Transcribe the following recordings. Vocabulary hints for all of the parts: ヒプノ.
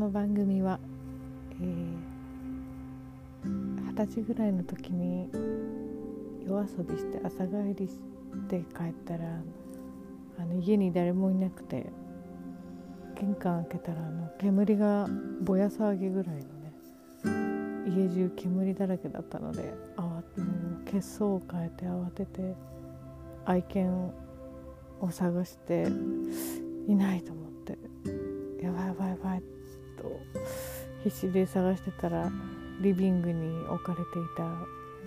の番組は、20歳ぐらいの時に夜遊びして朝帰りして帰ったら家に誰もいなくて、玄関開けたら煙がぼや騒ぎぐらいのね、家中煙だらけだったので、血相を変えて慌てて愛犬を探していないと思って、やばいと必死で探してたら、リビングに置かれていた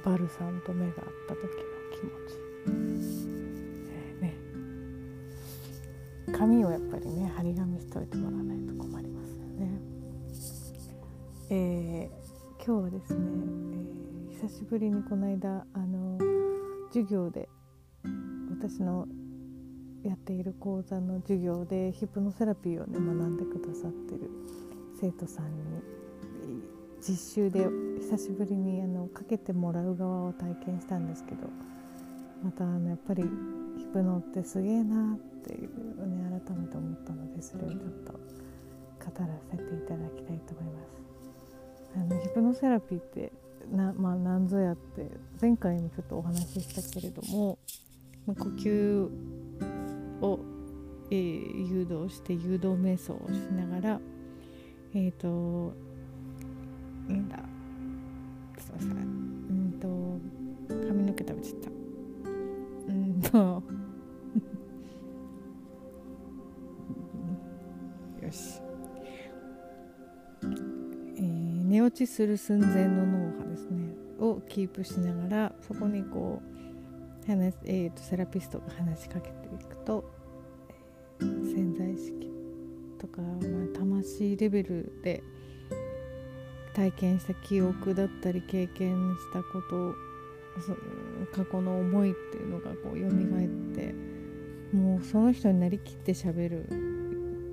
バルさんと目が合った時の気持ち、ね、髪をやっぱりね、張り紙しておいてもらわないと困りますよね。今日はですね、久しぶりにこの間授業で、私のやっている講座の授業でヒプノセラピーをね、学んでくださってる生徒さんに実習で久しぶりにかけてもらう側を体験したんですけど、またやっぱりヒプノってすげえなっていうね、改めて思ったので、それをちょっと語らせていただきたいと思います。ヒプノセラピーって何ぞやって、前回もちょっとお話ししたけれども、呼吸を誘導して誘導瞑想をしながら、髪の毛食べちゃった。よし。寝落ちする寸前の脳波ですねをキープしながら、そこにこうセラピストが話しかけていくと、潜在意識とか、魂レベルで体験した記憶だったり、経験したこと、過去の思いっていうのがこう蘇って、もうその人になりきって喋る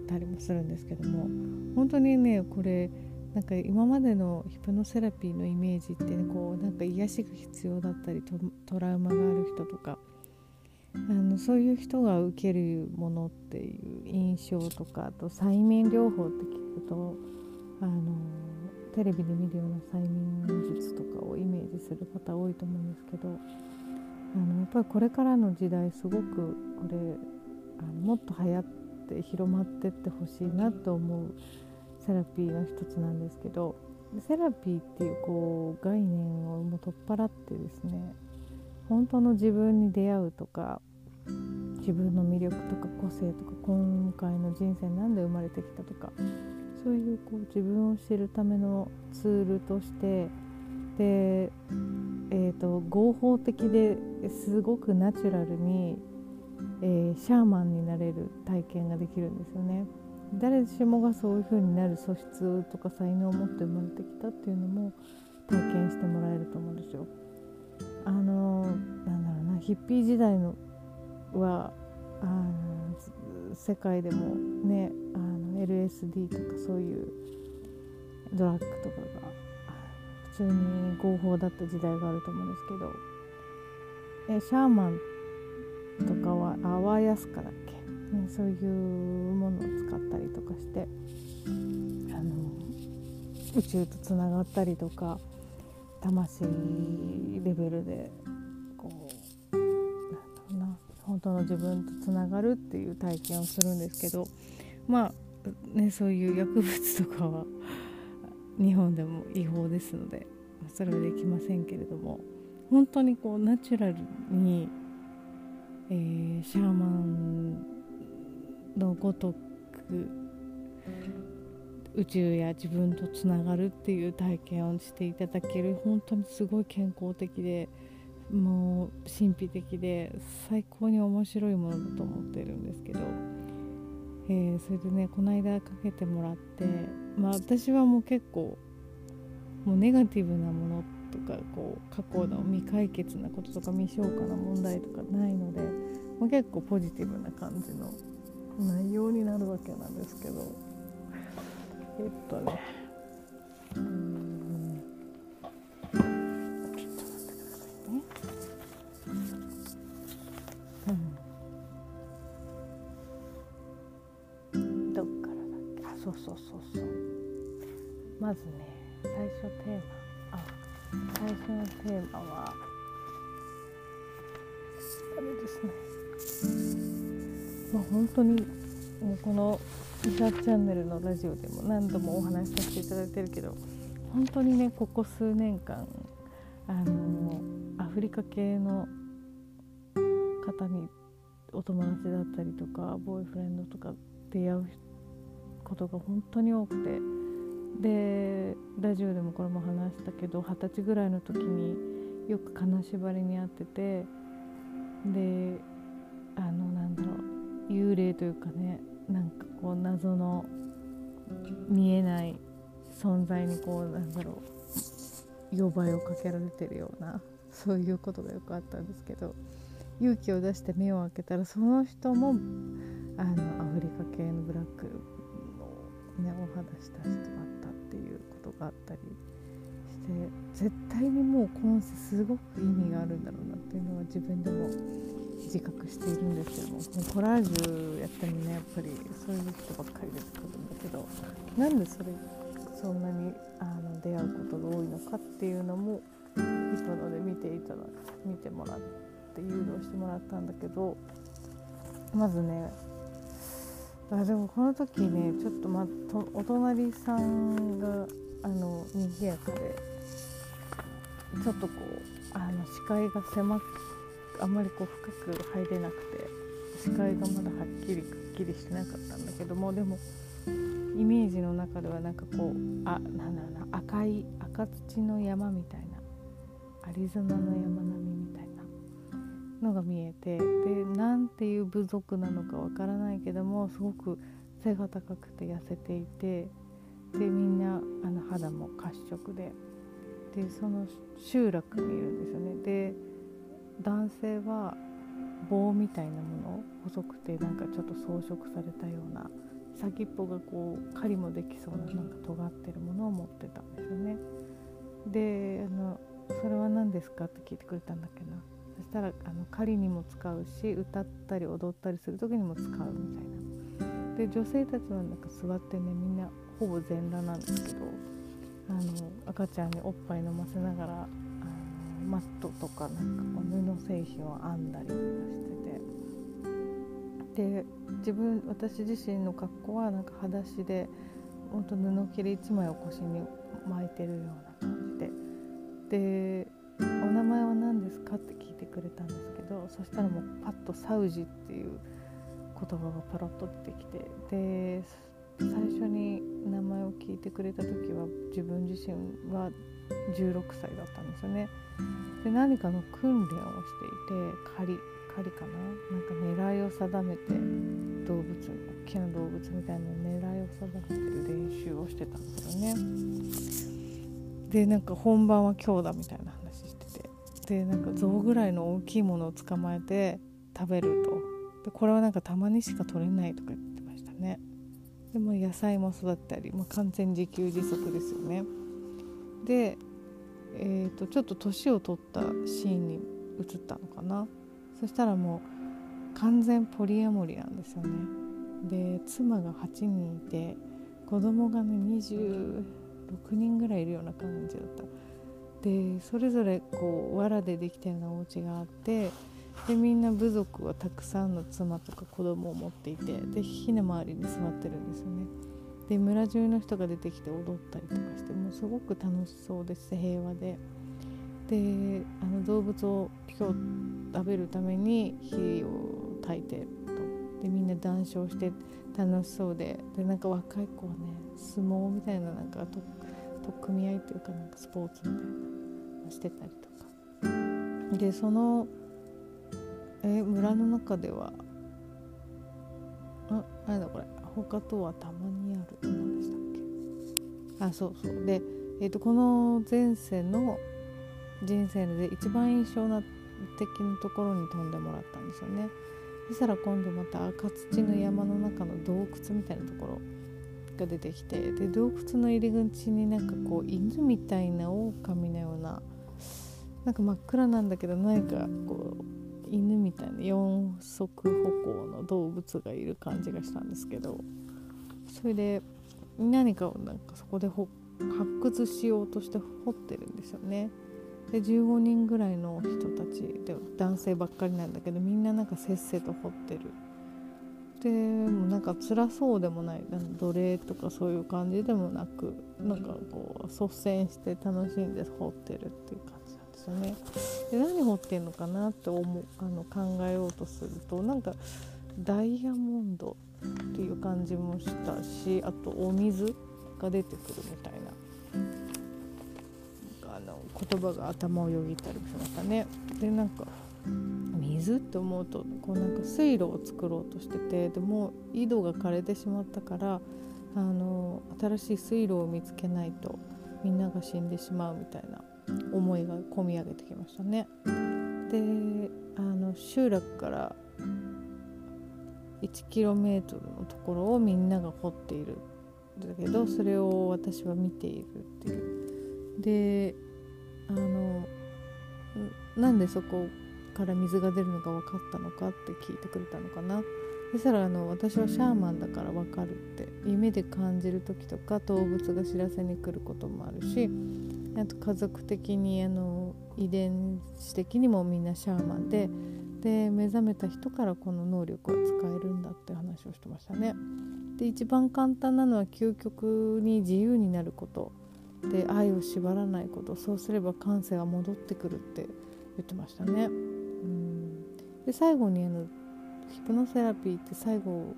たりもするんですけども、本当にね、これなんか今までのヒプノセラピーのイメージって、ね、こうなんか癒しが必要だったり、トラウマがある人とか、そういう人が受けるものっていう印象とか、あと催眠療法って聞くとテレビで見るような催眠術とかをイメージする方多いと思うんですけど、やっぱりこれからの時代すごくこれもっと流行って広まってってほしいなと思うセラピーの一つなんですけど、セラピーっていうこう概念をもう取っ払ってですね、本当の自分に出会うとか、自分の魅力とか個性とか、今回の人生なんで生まれてきたとか、そういうこう自分を知るためのツールとしてで、合法的ですごくナチュラルに、シャーマンになれる体験ができるんですよね。誰しもがそういう風になる素質とか才能を持って生まれてきたっていうのも体験してもらえると思うんですよ。なんだろうな、ヒッピー時代のは世界でもね、LSD とかそういうドラッグとかが普通に合法だった時代があると思うんですけど、シャーマンとかはアワヤスカだっけ、ね、そういうものを使ったりとかして宇宙とつながったりとか、魂レベルでこう本当の自分とつながるっていう体験をするんですけど、そういう薬物とかは日本でも違法ですのでそれはできませんけれども、本当にこうナチュラルに、シャーマンのごとく宇宙や自分とつながるっていう体験をしていただける、本当にすごい健康的で、もう神秘的で最高に面白いものだと思ってるんですけど、それでね、この間かけてもらって、私はもう結構もうネガティブなものとか、こう過去の未解決なこととか未消化な問題とかないので、もう結構ポジティブな感じの内容になるわけなんですけど、どっからだっけ、そうまずね、最初のテーマはあれですね、まあ、本当にもうこのリサーチチャンネルのラジオでも何度もお話しさせていただいてるけど、本当にねここ数年間アフリカ系の方にお友達だったりとかボーイフレンドとか出会うことが本当に多くて、でラジオでもこれも話したけど、20歳ぐらいの時によく金縛りにあってて、で幽霊というかね、なんかこう謎の見えない存在にこう呼ばれをかけられてるような、そういうことがよくあったんですけど、勇気を出して目を開けたらその人もアフリカ系のブラックの、ね、お肌した人だったっていうことがあったりして、絶対にもう今世すごく意味があるんだろうなっていうのは自分でも自覚しているんですけども、コラージュやってもねやっぱりそういう人ばっかり出てくるんだけど、なんでそんなに出会うことが多いのかっていうのもいたので見てもらって誘導してもらったんだけど、まずねでもこの時ねちょっと、お隣さんがにぎやかでちょっとこう視界が狭く、あんまりこう深く入れなくて視界がまだはっきりしてなかったんだけども、でもイメージの中ではなんかこう赤土の山みたいな、アリゾナの山並みみたいなのが見えて、でなんていう部族なのかわからないけどもすごく背が高くて痩せていて、でみんな肌も褐色で、でその集落にいるんですよね。で男性は棒みたいなもの、細くてなんかちょっと装飾されたような、先っぽがこう狩りもできそうななんか尖ってるものを持ってたんですよね。でそれは何ですかって聞いてくれたんだっけな。そしたら狩りにも使うし、歌ったり踊ったりする時にも使うみたいな。で女性たちはなんか座ってね、みんなほぼ全裸なんですけど、赤ちゃんにおっぱい飲ませながらマットとかなんか布製品を編んだりとかしてて、で私自身の格好はなんか裸足で本当布切れ1枚を腰に巻いてるような感じで、でお名前は何ですかって聞いてくれたんですけど、そしたらもうパッとサウジっていう言葉がパロッと出てきて、で最初に名前を聞いてくれた時は自分自身は16歳だったんですよね。で何かの訓練をしていて、狩りかな、なんか狙いを定めて大きな動物みたいな狙いを定めてる練習をしてたんですよね。でなんか本番は今日だみたいな話してて、でなんか象ぐらいの大きいものを捕まえて食べると、でこれはなんかたまにしか取れないとか言ってましたね。でも野菜も育ったり、完全自給自足ですよね。で、ちょっと年を取ったシーンに移ったのかな。そしたらもう完全ポリアモリなんですよね。で妻が8人いて、子供がね26人ぐらいいるような感じだった。でそれぞれこう藁でできたようなお家があって、でみんな部族はたくさんの妻とか子供を持っていて、で火の周りに座ってるんですよね。で村中の人が出てきて踊ったりとかして、もうすごく楽しそうです、平和で。で動物を今日食べるために火を焚いてると、でみんな談笑して楽しそうで、でなんか若い子はね相撲みたいな、なんか組合というかなんかスポーツみたいなのしてたりとかで、その村の中ではなんだこれ、他とはたまにある、何でしたっけ、そうで、この前世の人生で一番印象的なところに飛んでもらったんですよね。そしたら今度また赤土の山の中の洞窟みたいなところが出てきて、で洞窟の入り口になんかこう犬みたいな狼のような、なんか真っ暗なんだけど何かこう犬みたいな四足歩行の動物がいる感じがしたんですけど、それで何かをなんかそこで発掘しようとして掘ってるんですよね。で15人ぐらいの人たちで男性ばっかりなんだけど、みんななんかせっせと掘ってる。でもなんか辛そうでもない、なんか奴隷とかそういう感じでもなく、なんかこう率先して楽しんで掘ってるっていう感じなんですよね。で何掘ってるのかなって考えようとすると、なんかダイヤモンドっていう感じもしたし、あとお水が出てくるみたいな言葉が頭をよぎったりもしましたね。でなんか水って思うとこうなんか水路を作ろうとしてて、でも井戸が枯れてしまったから、新しい水路を見つけないとみんなが死んでしまうみたいな思いが込み上げてきましたね。で集落から1キロメートルのところをみんなが掘っているんだけど、それを私は見ているっていう。でなんでそこから水が出るのが分かったのかって聞いてくれたのかな。そしたら私はシャーマンだから分かるって、夢で感じる時とか動物が知らせに来ることもあるし、あと家族的に遺伝子的にもみんなシャーマンで、目覚めた人からこの能力は使えるんだって話をしてましたね。で一番簡単なのは究極に自由になることで、愛を縛らないこと、そうすれば感性が戻ってくるって言ってましたね。で最後にヒプノセラピーって最後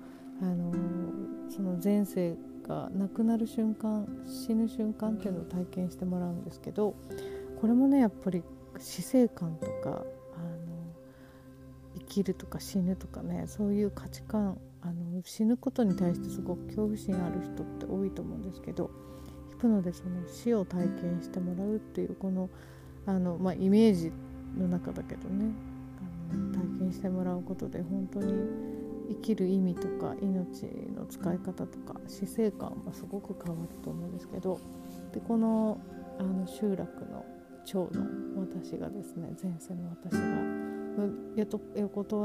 その前世がなくなる瞬間、死ぬ瞬間っていうのを体験してもらうんですけど、これもねやっぱり死生観とか生きるとか死ぬとかね、そういう価値観、死ぬことに対してすごく恐怖心ある人って多いと思うんですけど、ヒプノでその死を体験してもらうっていうこの、イメージの中だけどね、体験してもらうことで本当に生きる意味とか命の使い方とか死生観がすごく変わると思うんですけど、でこの、集落の長の私がですね、前世の私が横た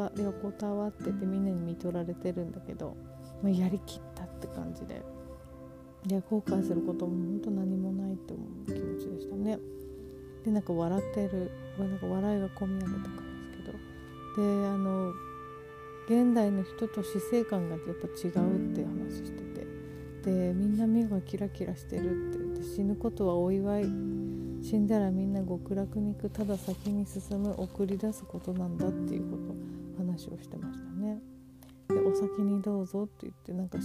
わっててみんなに見とられてるんだけど、やりきったって感じで、いや後悔することも本当何もないって思う気持ちでしたね。でなんか笑ってる、なんか笑いが込み上げた感じですけど、で現代の人と死生観がやっぱ違うって話してて、でみんな目がキラキラしてるって、死ぬことはお祝い、死んだらみんな極楽に行く、ただ先に進む、送り出すことなんだっていうこと話をしてましたね。でお先にどうぞって言って、なんか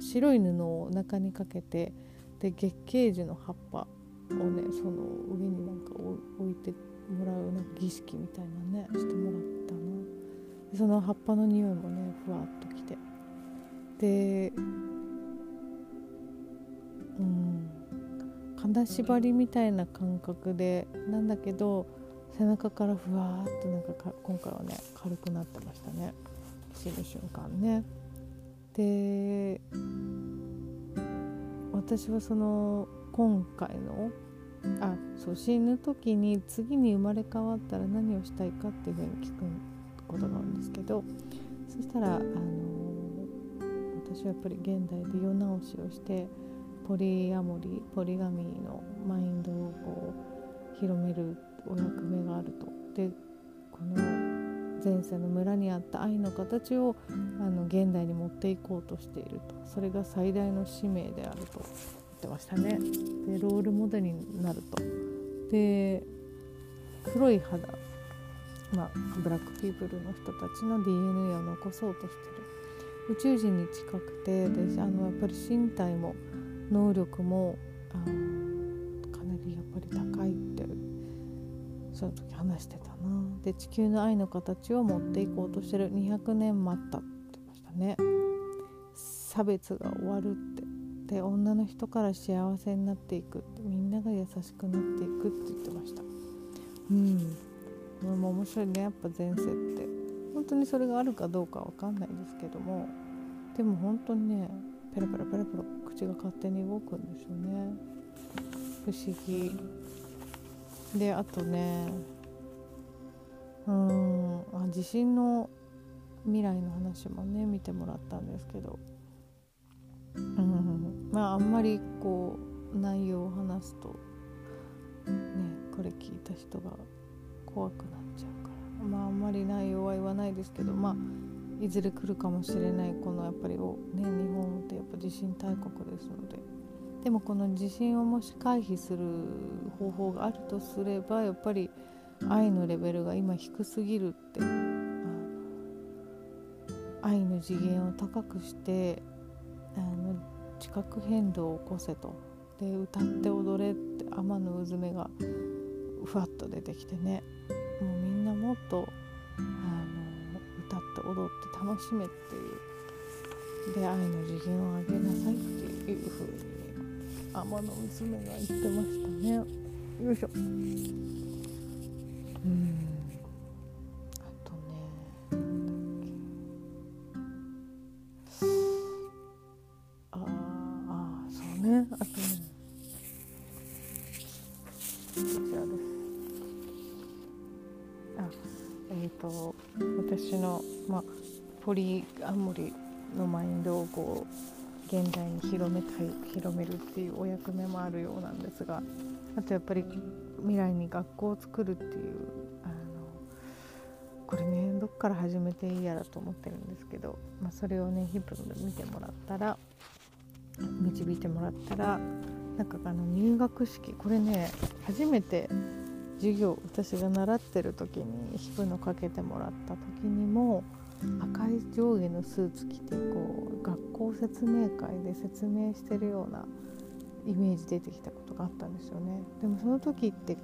白い布をお腹にかけて、で月桂樹の葉っぱをねその上になんか置いてもらうなんか儀式みたいなねしてもらったな。でその葉っぱの匂いもねふわっときて、で金縛りみたいな感覚でなんだけど、背中からふわーっとなんか今回はね軽くなってましたね、死ぬ瞬間ね。で私はその今回の死ぬ時に次に生まれ変わったら何をしたいかっていうふうに聞くことがあるんですけど、そしたら私はやっぱり現代で世直しをして、ポリアモリー、ポリガミのマインドをこう広めるお役目があると。でこの前世の村にあった愛の形を現代に持っていこうとしていると、それが最大の使命であると言ってましたね。でロールモデルになると。で黒い肌、ブラックピープルの人たちの DNA を残そうとしている。宇宙人に近くて、でやっぱり身体も能力もかなりやっぱり高いってその時話してたな。で地球の愛の形を持っていこうとしてる、200年待ったって言いましたね。差別が終わるって、で女の人から幸せになっていくって、みんなが優しくなっていくって言ってました。これも面白いね、やっぱ前世って本当にそれがあるかどうかわかんないですけども、でも本当にねペラペラペラペラ口が勝手に動くんですよね、不思議で。あとね地震の未来の話もね見てもらったんですけど、あんまりこう内容を話すと、ね、これ聞いた人が怖くなっちゃうから、まあ、あんまり内容は言わないですけど、まあ、いずれ来るかもしれない、このやっぱり、ね、日本ってやっぱ地震大国ですので。でもこの地震をもし回避する方法があるとすれば、やっぱり愛のレベルが今低すぎるって、愛の次元を高くして、地殻変動を起こせと、で歌って踊れって、天のうずめがふわっと出てきてね、もうみんなもっと歌って踊って楽しめっていう、で愛の次元を上げなさいっていうふうに天のうずめが言ってましたね。よいしょ。あとね、そうね、あとね、こちらです。私の、ポリアモリのマインドをこう現代に広めるっていうお役目もあるようなんですが、あとやっぱり未来に学校を作るっていう、これね、どっから始めていいやらと思ってるんですけど、それをねヒップで導いてもらったら、なんか入学式、これね初めて授業、私が習ってる時にヒップのかけてもらった時にも、赤い上下のスーツ着てこう学校説明会で説明してるようなイメージ出てきたことがあったんですよね。でもその時って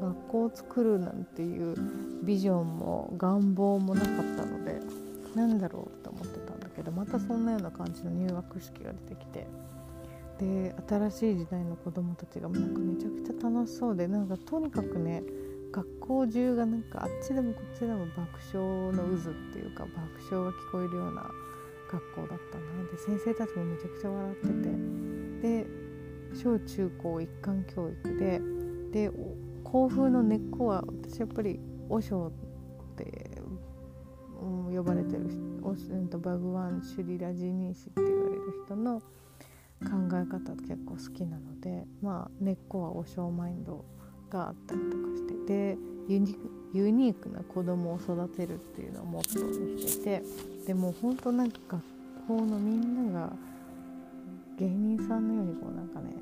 学校を作るなんていうビジョンも願望もなかったので、なんだろうと思ってたんだけど、またそんなような感じの入学式が出てきて、で新しい時代の子どもたちがなんかめちゃくちゃ楽しそうで、なんかとにかくね、学校中がなんかあっちでもこっちでも爆笑の渦っていうか、爆笑が聞こえるような学校だったな。で先生たちもめちゃくちゃ笑ってて、で小中高一貫教育で、で校風の根っこは、私やっぱり和尚って呼ばれてるバグワン・シュリラ・ジーニー氏って言われる人の考え方結構好きなので、根っこは和尚マインドがあったりとかして、でユニークな子供を育てるっていうのをモットーにしてて、でも本当なんか学校のみんなが芸人さんのようにこうなんかね、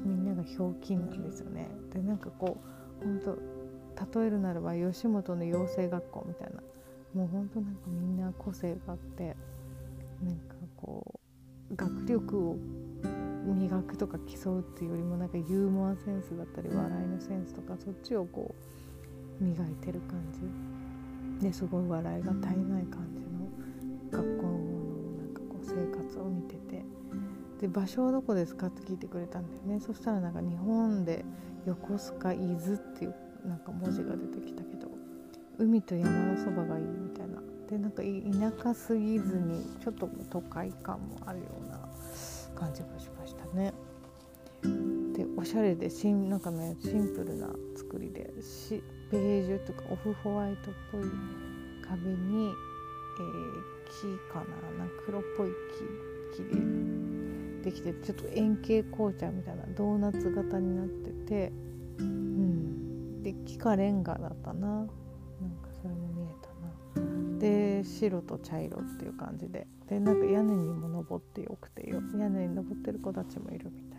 みんながひょうきんなんですよね。でなんかこう本当例えるならば吉本の養成学校みたいな、もう本当なんかみんな個性があって、なんかこう学力を磨くとか競うっていうよりも、なんかユーモアセンスだったり笑いのセンスとか、そっちをこう磨いてる感じですごい笑いが絶えない感じの学校のなんかこう生活を見てて、で場所はどこですかって聞いてくれたんだよね。そしたらなんか日本で横須賀伊豆っていうなんか文字が出てきたけど、海と山のそばがいいみたいな、でなんか田舎すぎずにちょっと都会感もあるような感じがしましたね。でおしゃれでなんか、ね、シンプルな作りで、ベージュとかオフホワイトっぽい壁に、木かな、なんか黒っぽい木でできて、ちょっと円形紅茶みたいなドーナツ型になってて、で木かレンガだったな、なんかそれも見えたな。で白と茶色っていう感じで、でなんか屋根にも登ってよくて、屋根に登ってる子たちもいるみた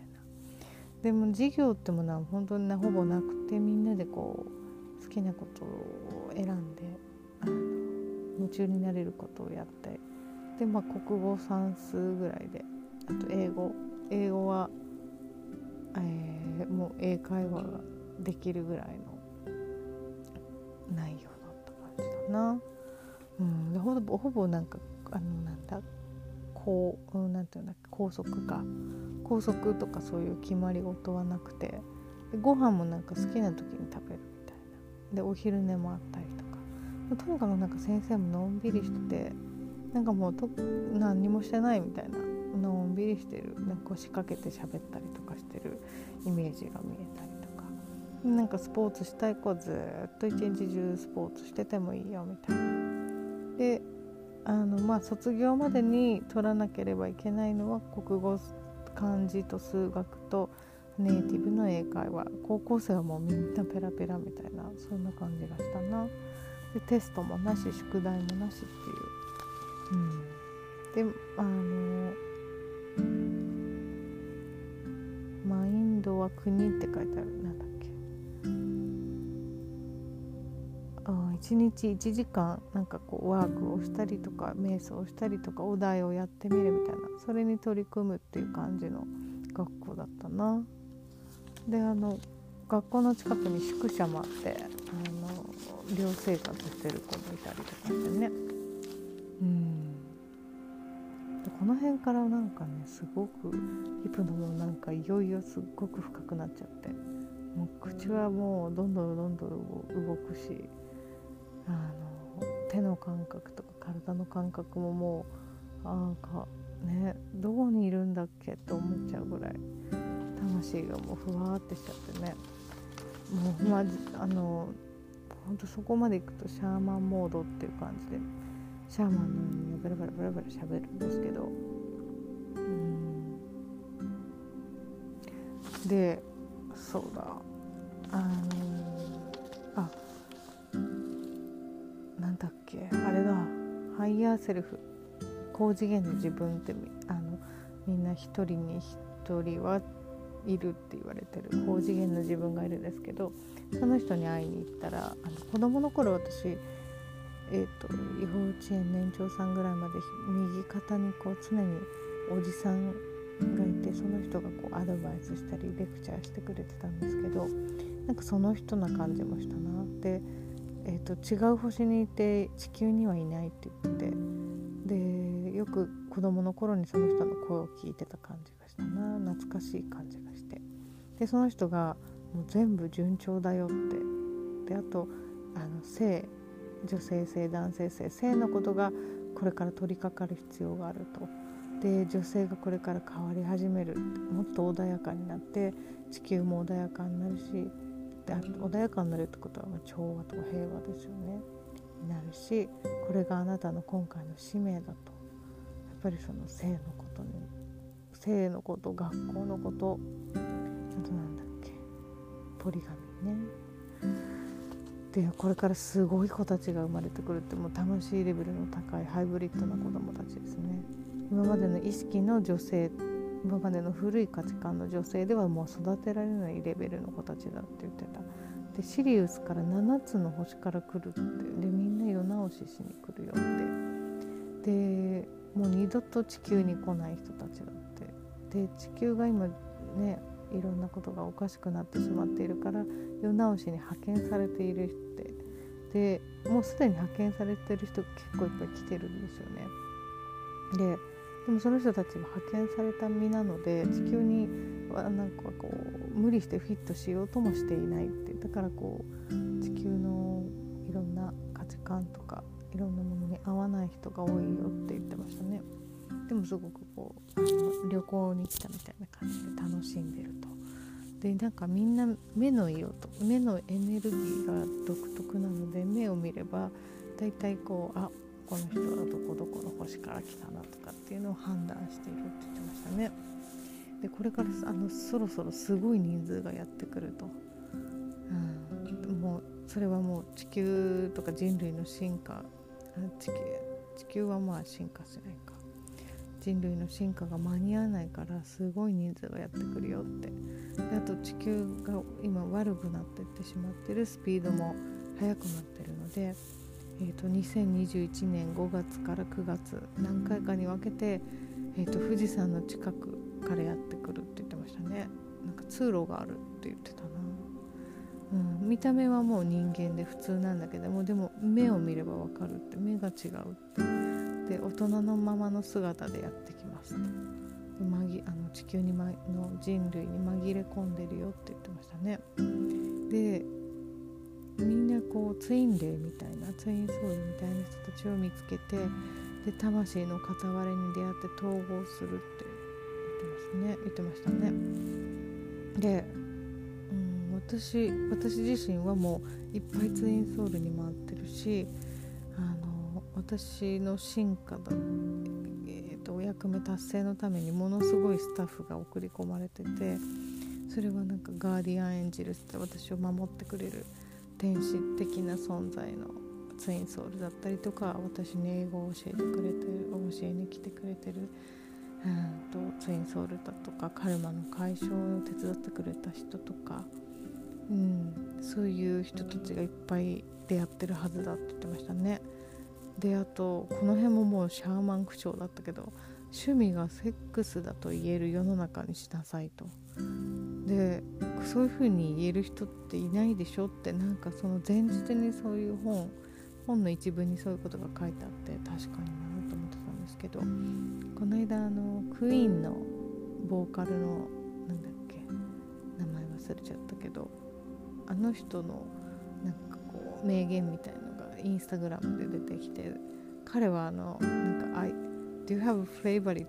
いな。でも授業ってものは本当にほぼなくて、みんなでこう好きなことを選んで夢中になれることをやって、で、国語算数ぐらいで、あと英語は、もう英会話ができるぐらいの内容だった感じだな。でほぼなんか校則とかそういう決まり事はなくて、でご飯もなんか好きな時に食べるみたいな、でお昼寝もあったりとか、とにかくなんか先生ものんびりしてて、なんかもう何もしてないみたいな、のんびりしてる、なんか腰掛けて喋ったりとかしてるイメージが見えたりとか、なんかスポーツしたい子はずっと一日中スポーツしててもいいよみたいな。で卒業までに取らなければいけないのは国語漢字と数学とネイティブの英会話、高校生はもうみんなペラペラみたいな、そんな感じがしたな。でテストもなし、宿題もなしっていう、うん、でマインドは国って書いてある、なんだっけ、1日1時間なんかこうワークをしたりとか瞑想をしたりとかお題をやってみるみたいな、それに取り組むっていう感じの学校だったな。で学校の近くに宿舎もあって、寮生活してる子もいたりとかしてね、でこの辺からなんかね、すごくヒプノもなんかいよいよすっごく深くなっちゃって、もう口はもうどんどん動くし、手の感覚とか体の感覚ももうどこにいるんだっけと思っちゃうぐらい魂がもうふわーってしちゃってね、もう本当そこまで行くとシャーマンモードっていう感じでシャーマンのようにバラバラしゃべるんですけど、でそうだ、なんだっけ、あれだ、ハイヤーセルフ、高次元の自分って、みんな一人に一人はいるって言われてる高次元の自分がいるんですけど、その人に会いに行ったら、子供の頃私、幼稚園年長さんぐらいまで右肩にこう常におじさんがいて、その人がこうアドバイスしたりレクチャーしてくれてたんですけど、なんかその人な感じもしたな。で、違う星にいて地球にはいないって言ってて、でよく子供の頃にその人の声を聞いてた感じがしたな、懐かしい感じがして、でその人がもう全部順調だよって、であと性、女性性男性性、性のことがこれから取り掛かる必要があると、で女性がこれから変わり始める、もっと穏やかになって地球も穏やかになるし、で穏やかになるってことは調和と平和ですよね、になるし、これがあなたの今回の使命だと、やっぱりその性のことに、性のこと、学校のこと、あとなんだっけ、ポリガミね。でこれからすごい子たちが生まれてくるって、もう魂レベルの高いハイブリッドな子どもたちですね。今までの意識の女性、今までの古い価値観の女性ではもう育てられないレベルの子たちだって言ってた。でシリウスから7つの星から来るって、でみんな世直ししに来るよって、でもう二度と地球に来ない人たちだって、で地球が今ね、いろんなことがおかしくなってしまっているから世直しに派遣されているって、でもうすでに派遣されている人が結構いっぱい来てるんですよね。でもその人たちも派遣された身なので、地球にはなんかこう無理してフィットしようともしていないって、だからこう地球のいろんな価値観とかいろんなものに合わない人が多いよって言ってましたね。でもすごくこう旅行に来たみたいな感じで楽しんでると。でなんかみんな目の色と目のエネルギーが独特なので、目を見ればだいたいこう、あ、この人はどこどこの星から来たなとかっていうのを判断しているって言ってましたね。でこれからそろそろすごい人数がやってくると、もうそれはもう地球とか人類の進化、地球はまあ進化しないか、人類の進化が間に合わないからすごい人数がやってくるよって。であと地球が今悪くなっていってしまってる、スピードも速くなってるので、2021年5月から9月何回かに分けて、富士山の近くからやってくるって言ってましたね。なんか通路があるって言ってたな、見た目はもう人間で普通なんだけども、でも目を見れば分かるって、目が違うって、で大人のままの姿でやってきますと、地球にの人類に紛れ込んでるよって言ってましたね。でみんなこうツイン霊みたいな、ツインソウルみたいな人たちを見つけて、で魂の片割れに出会って統合するって言ってましたね。で、私自身はもういっぱいツインソウルに回ってるし、私の進化だ、お役目達成のためにものすごいスタッフが送り込まれてて、それはなんかガーディアンエンジェルスって私を守ってくれる天使的な存在のツインソウルだったりとか、私に英語を教えてくれてる、教えに来てくれてるツインソウルだとかカルマの解消を手伝ってくれた人とか、そういう人たちがいっぱい出会ってるはずだって言ってましたね。で、あとこの辺ももうシャーマン口調だったけど、趣味がセックスだと言える世の中にしなさいと。で、そういう風に言える人っていないでしょって、なんかその前日にそういう本の一文にそういうことが書いてあって、確かになと思ってたんですけど、この間クイーンのボーカルのなんだっけ、名前忘れちゃったけど、あの人のなんかこう名言みたいなのがインスタグラムで出てきて、彼はなんかDo you have a favorite、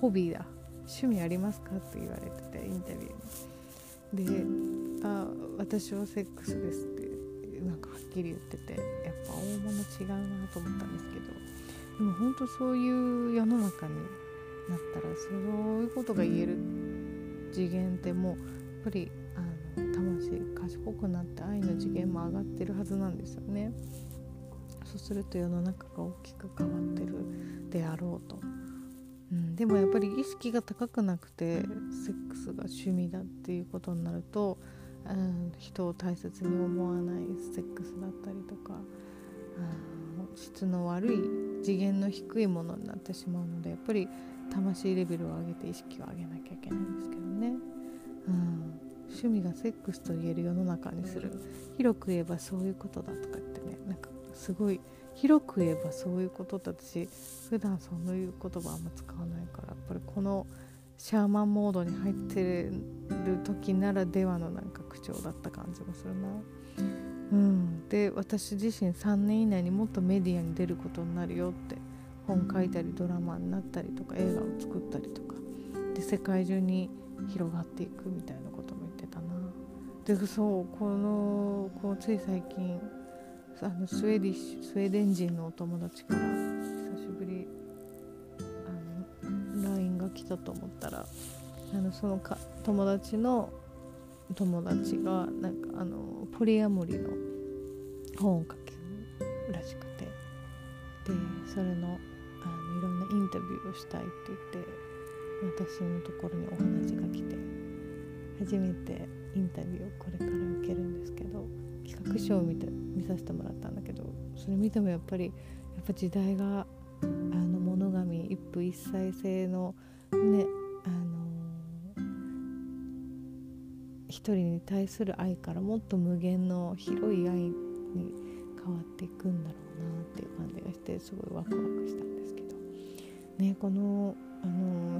ホビーだ、趣味ありますかって言われてて、インタビューで、私はセックスですってなんかはっきり言ってて、やっぱ大物違うなと思ったんですけど、でも本当そういう世の中になったらそういうことが言える次元ってもうやっぱり魂賢くなって愛の次元も上がってるはずなんですよね。そうすると世の中が大きく変わってるであろうと、でもやっぱり意識が高くなくてセックスが趣味だっていうことになると、人を大切に思わないセックスだったりとか、質の悪い次元の低いものになってしまうので、やっぱり魂レベルを上げて意識を上げなきゃいけないんですけどね、趣味がセックスと言える世の中にする、広く言えばそういうことだとか言ってね、なんかすごい広く言えばそういうことだし、普段そういう言葉あんま使わないから、やっぱりこのシャーマンモードに入ってる時ならではのなんか口調だった感じもするな、で、私自身3年以内にもっとメディアに出ることになるよって、本書いたりドラマになったりとか映画を作ったりとかで世界中に広がっていくみたいなことも言ってたな。で、そうこうつい最近スウェーデン人のお友達から久しぶり LINE が来たと思ったら、その友達の友達がなんかポリアモリの本を書けるらしくて、でそれのいろんなインタビューをしたいって言って私のところにお話が来て、初めてインタビューをこれから受けるんですけど、企画書を見させてもらったんだけど、それ見てもやっぱ時代が物神一夫一妻制のね、一人に対する愛からもっと無限の広い愛に変わっていくんだろうなっていう感じがして、すごいワクワクしたんですけどね。この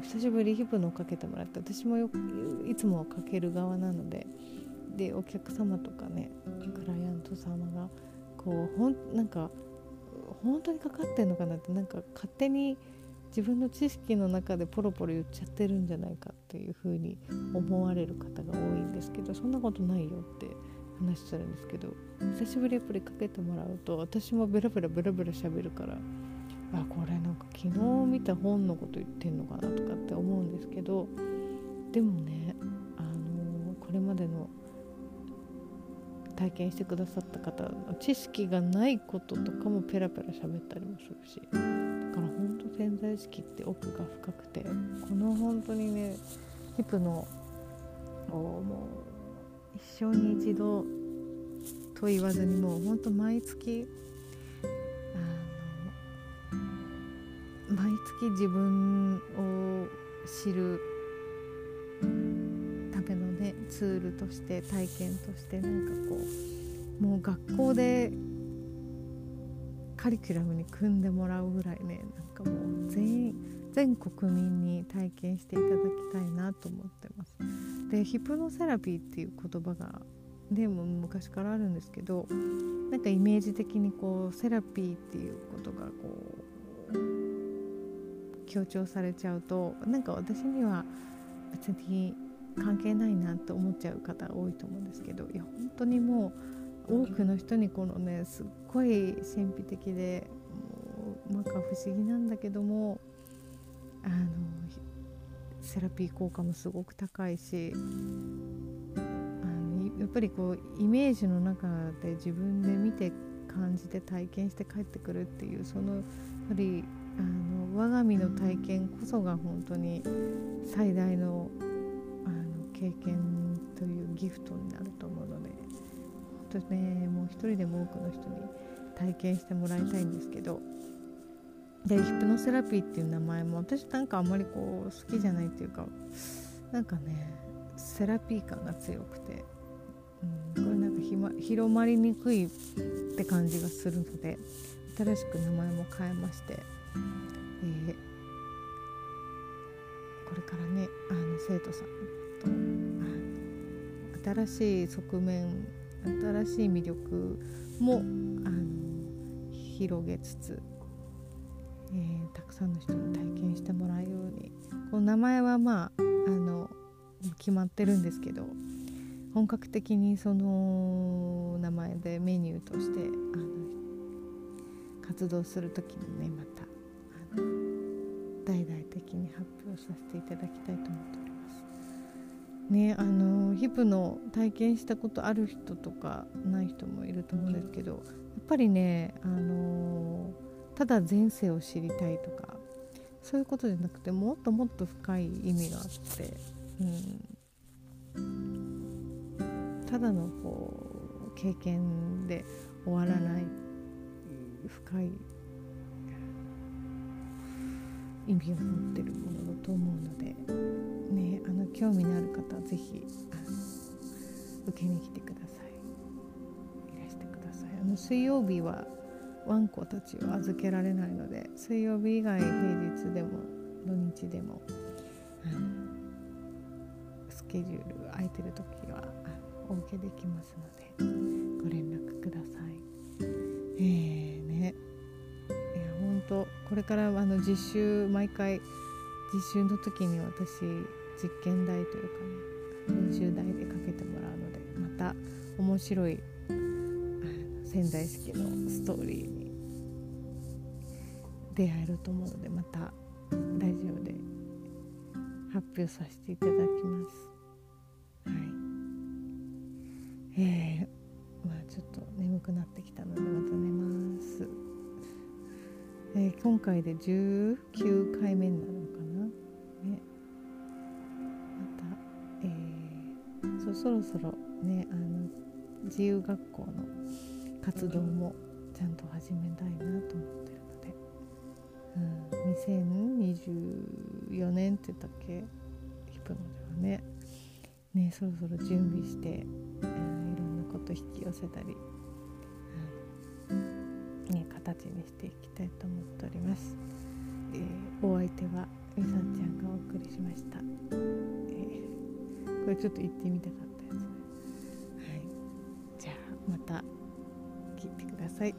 久しぶりヒプノをかけてもらって、私もいつもかける側なのでお客様とかね、クライアント様がこうなんか本当にかかってんのかなって、なんか勝手に自分の知識の中でポロポロ言っちゃってるんじゃないかっていう風に思われる方が多いんですけど、そんなことないよって話するんですけど、久しぶりやっぱりかけてもらうと私もベラベラ喋るから、これなんか昨日見た本のこと言ってんのかなとかって思うんですけど、でもね、これまでの体験してくださった方の知識がないこととかもペラペラ喋ったりもするし、だから本当潜在意識って奥が深くて、この本当にね、ヒプノをもう一生に一度と言わずに、もう本当毎月自分を知るのね、ツールとして体験として、なんかこうもう学校でカリキュラムに組んでもらうぐらいね、なんかもう全国民に体験していただきたいなと思ってます。で、ヒプノセラピーっていう言葉がでも昔からあるんですけど、なんかイメージ的にこうセラピーっていうことがこう強調されちゃうと、なんか私には別に関係ないなって思っちゃう方多いと思うんですけど、いや本当にもう多くの人にこのね、すっごい神秘的でなんか不思議なんだけども、セラピー効果もすごく高いし、やっぱりこうイメージの中で自分で見て感じて体験して帰ってくるっていう、そのやっぱり我が身の体験こそが本当に最大の経験というギフトになると思うので、本当ね、もう一人でも多くの人に体験してもらいたいんですけど、でヒプノセラピーっていう名前も私なんかあんまりこう好きじゃないっていうか、なんかねセラピー感が強くて、これなんか広まりにくいって感じがするので、新しく名前も変えまして、これからね生徒さんと新しい側面、新しい魅力も広げつつ、たくさんの人に体験してもらうように、この名前はまあ決まってるんですけど、本格的にその名前でメニューとして活動するときにね、また大々的に発表させていただきたいと思っておりますね。ヒプノ体験したことある人とかない人もいると思うんですけど、やっぱりねただ前世を知りたいとかそういうことじゃなくて、もっともっと深い意味があって、ただのこう経験で終わらない深い意味を持っているものだと思うので、ね、興味のある方はぜひ受けに来てください。いらしてください。水曜日はワンコたちを預けられないので、水曜日以外平日でも土日でも、スケジュール空いてる時はお受けできますのでご連絡ください。ね、いや本当これから実習、毎回実習の時に私実験台というかね、実習台でかけてもらうので、また面白い仙台式のストーリーに出会えると思うので、またラジオで発表させていただきます。はい。ちょっと眠くなってきたのでまた寝ます。今回で19回目になるのかな。ね。また、そろそろね自由学校の活動もちゃんと始めたいなと思ってるので、2024年って言ったっけ、ヒプノではねそろそろ準備して、いろんなこと引き寄せたり、形にしていきたいと思っております。お相手はみさちゃんがお送りしました。これちょっと言ってみたかったやつね。はい、じゃあまた。聞いてください。